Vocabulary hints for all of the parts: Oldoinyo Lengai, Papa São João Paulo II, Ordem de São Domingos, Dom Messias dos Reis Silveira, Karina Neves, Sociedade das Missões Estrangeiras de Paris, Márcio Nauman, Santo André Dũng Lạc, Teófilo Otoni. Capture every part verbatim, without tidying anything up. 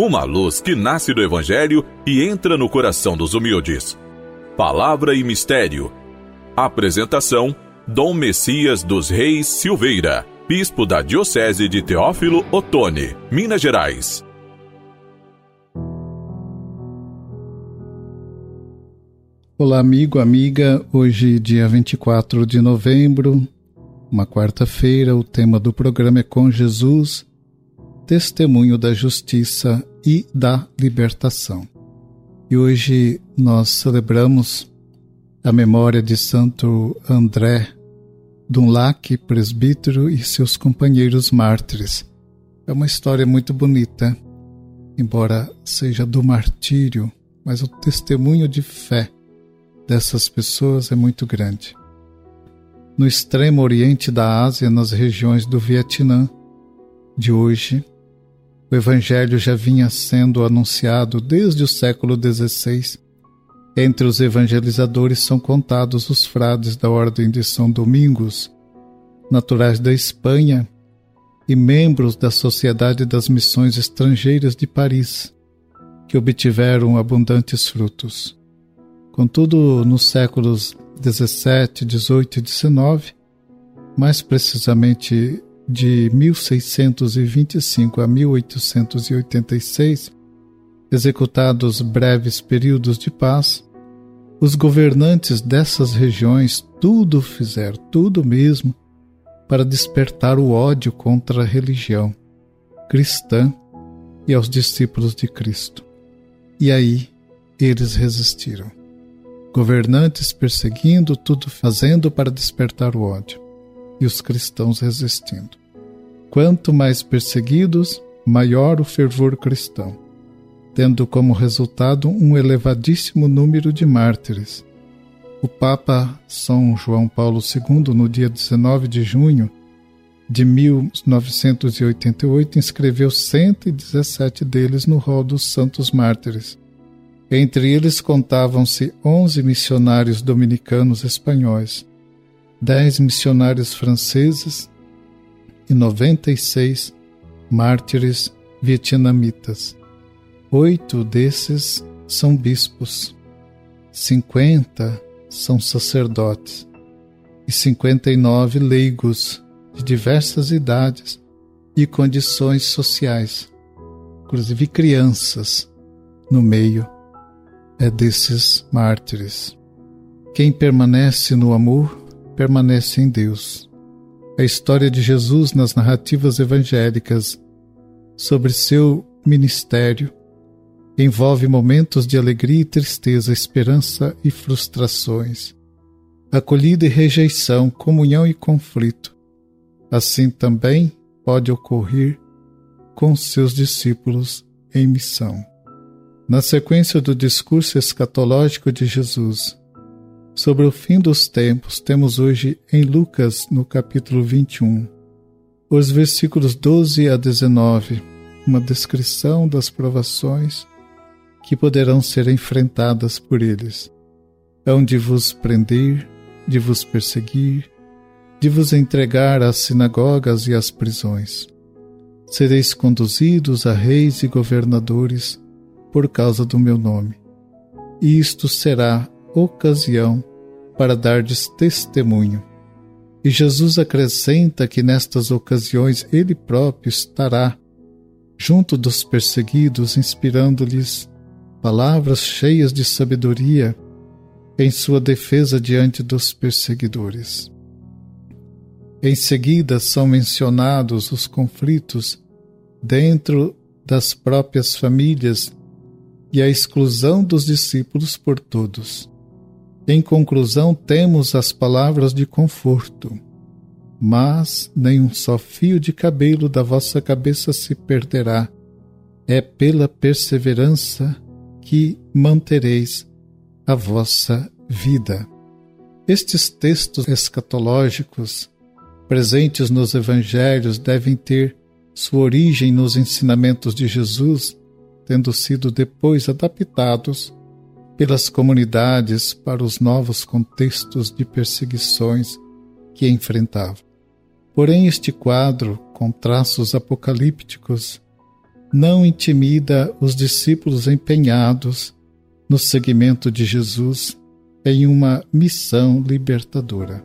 uma luz que nasce do Evangelho e entra no coração dos humildes. Palavra e mistério. Apresentação: Dom Messias dos Reis Silveira, bispo da Diocese de Teófilo Otoni, Minas Gerais. Olá, amigo, amiga. Hoje, dia vinte e quatro de novembro, uma quarta-feira, o tema do programa é Com Jesus, testemunho da justiça e da libertação. E hoje nós celebramos a memória de Santo André Dũng Lạc, presbítero, e seus companheiros mártires. É uma história muito bonita, embora seja do martírio, mas o testemunho de fé dessas pessoas é muito grande. No extremo oriente da Ásia, nas regiões do Vietnã de hoje, o Evangelho já vinha sendo anunciado desde o século dezesseis. Entre os evangelizadores são contados os frades da Ordem de São Domingos, naturais da Espanha e membros da Sociedade das Missões Estrangeiras de Paris, que obtiveram abundantes frutos. Contudo, nos séculos dezessete, dezoito e dezenove, mais precisamente de mil seiscentos e vinte e cinco a mil oitocentos e oitenta e seis, executados breves períodos de paz, os governantes dessas regiões tudo fizeram, tudo mesmo, para despertar o ódio contra a religião cristã e aos discípulos de Cristo. E aí eles resistiram. Governantes perseguindo, tudo fazendo para despertar o ódio, e os cristãos resistindo. Quanto mais perseguidos, maior o fervor cristão, tendo como resultado um elevadíssimo número de mártires. O Papa São João Paulo segundo, no dia dezenove de junho de mil novecentos e oitenta e oito, inscreveu cento e dezessete deles no rol dos santos mártires. Entre eles contavam-se onze missionários dominicanos espanhóis, dez missionários franceses e noventa e seis mártires vietnamitas. Oito desses são bispos, cinquenta são sacerdotes e cinquenta e nove leigos de diversas idades e condições sociais, inclusive crianças, no meio é desses mártires. Quem permanece no amor permanece em Deus. A história de Jesus nas narrativas evangélicas sobre seu ministério envolve momentos de alegria e tristeza, esperança e frustrações, acolhida e rejeição, comunhão e conflito. Assim também pode ocorrer com seus discípulos em missão. Na sequência do discurso escatológico de Jesus sobre o fim dos tempos, temos hoje em Lucas, no capítulo vinte e um, os versículos doze a dezenove, uma descrição das provações que poderão ser enfrentadas por eles. Hão de vos prender, de vos perseguir, de vos entregar às sinagogas e às prisões. Sereis conduzidos a reis e governadores por causa do meu nome. E isto será ocasião para dardes testemunho. E Jesus acrescenta que nestas ocasiões ele próprio estará junto dos perseguidos, inspirando-lhes palavras cheias de sabedoria em sua defesa diante dos perseguidores. Em seguida são mencionados os conflitos dentro das próprias famílias e a exclusão dos discípulos por todos. Em conclusão, temos as palavras de conforto: mas nenhum só fio de cabelo da vossa cabeça se perderá. É pela perseverança que mantereis a vossa vida. Estes textos escatológicos presentes nos evangelhos devem ter sua origem nos ensinamentos de Jesus, tendo sido depois adaptados pelas comunidades para os novos contextos de perseguições que enfrentavam. Porém, este quadro, com traços apocalípticos, não intimida os discípulos empenhados no seguimento de Jesus em uma missão libertadora.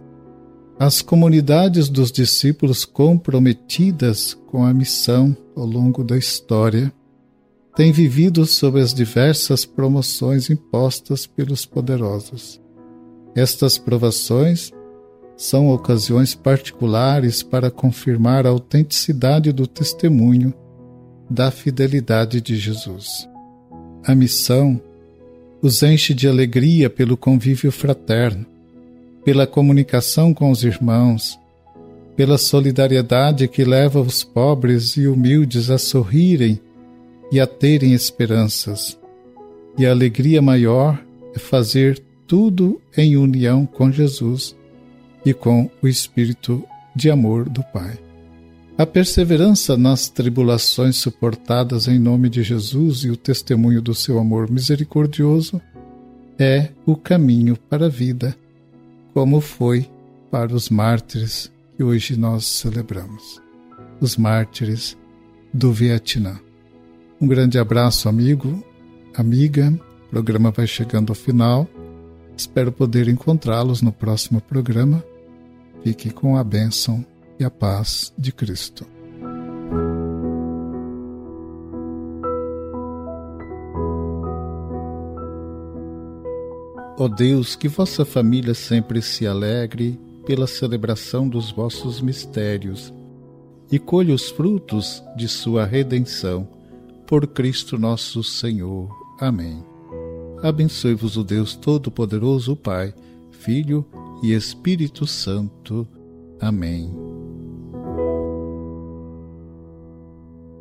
As comunidades dos discípulos comprometidas com a missão ao longo da história têm vivido sob as diversas promoções impostas pelos poderosos. Estas provações são ocasiões particulares para confirmar a autenticidade do testemunho da fidelidade de Jesus. A missão os enche de alegria pelo convívio fraterno, pela comunicação com os irmãos, pela solidariedade que leva os pobres e humildes a sorrirem e a terem esperanças. E a alegria maior é fazer tudo em união com Jesus e com o Espírito de amor do Pai. A perseverança nas tribulações suportadas em nome de Jesus e o testemunho do seu amor misericordioso é o caminho para a vida, como foi para os mártires que hoje nós celebramos, os mártires do Vietnã. Um grande abraço, amigo, amiga. O programa vai chegando ao final. Espero poder encontrá-los no próximo programa. Fique com a bênção e a paz de Cristo. Ó Deus, que vossa família sempre se alegre pela celebração dos vossos mistérios e colha os frutos de sua redenção. Por Cristo nosso Senhor. Amém. Abençoe-vos o Deus Todo-Poderoso, Pai, Filho e Espírito Santo. Amém.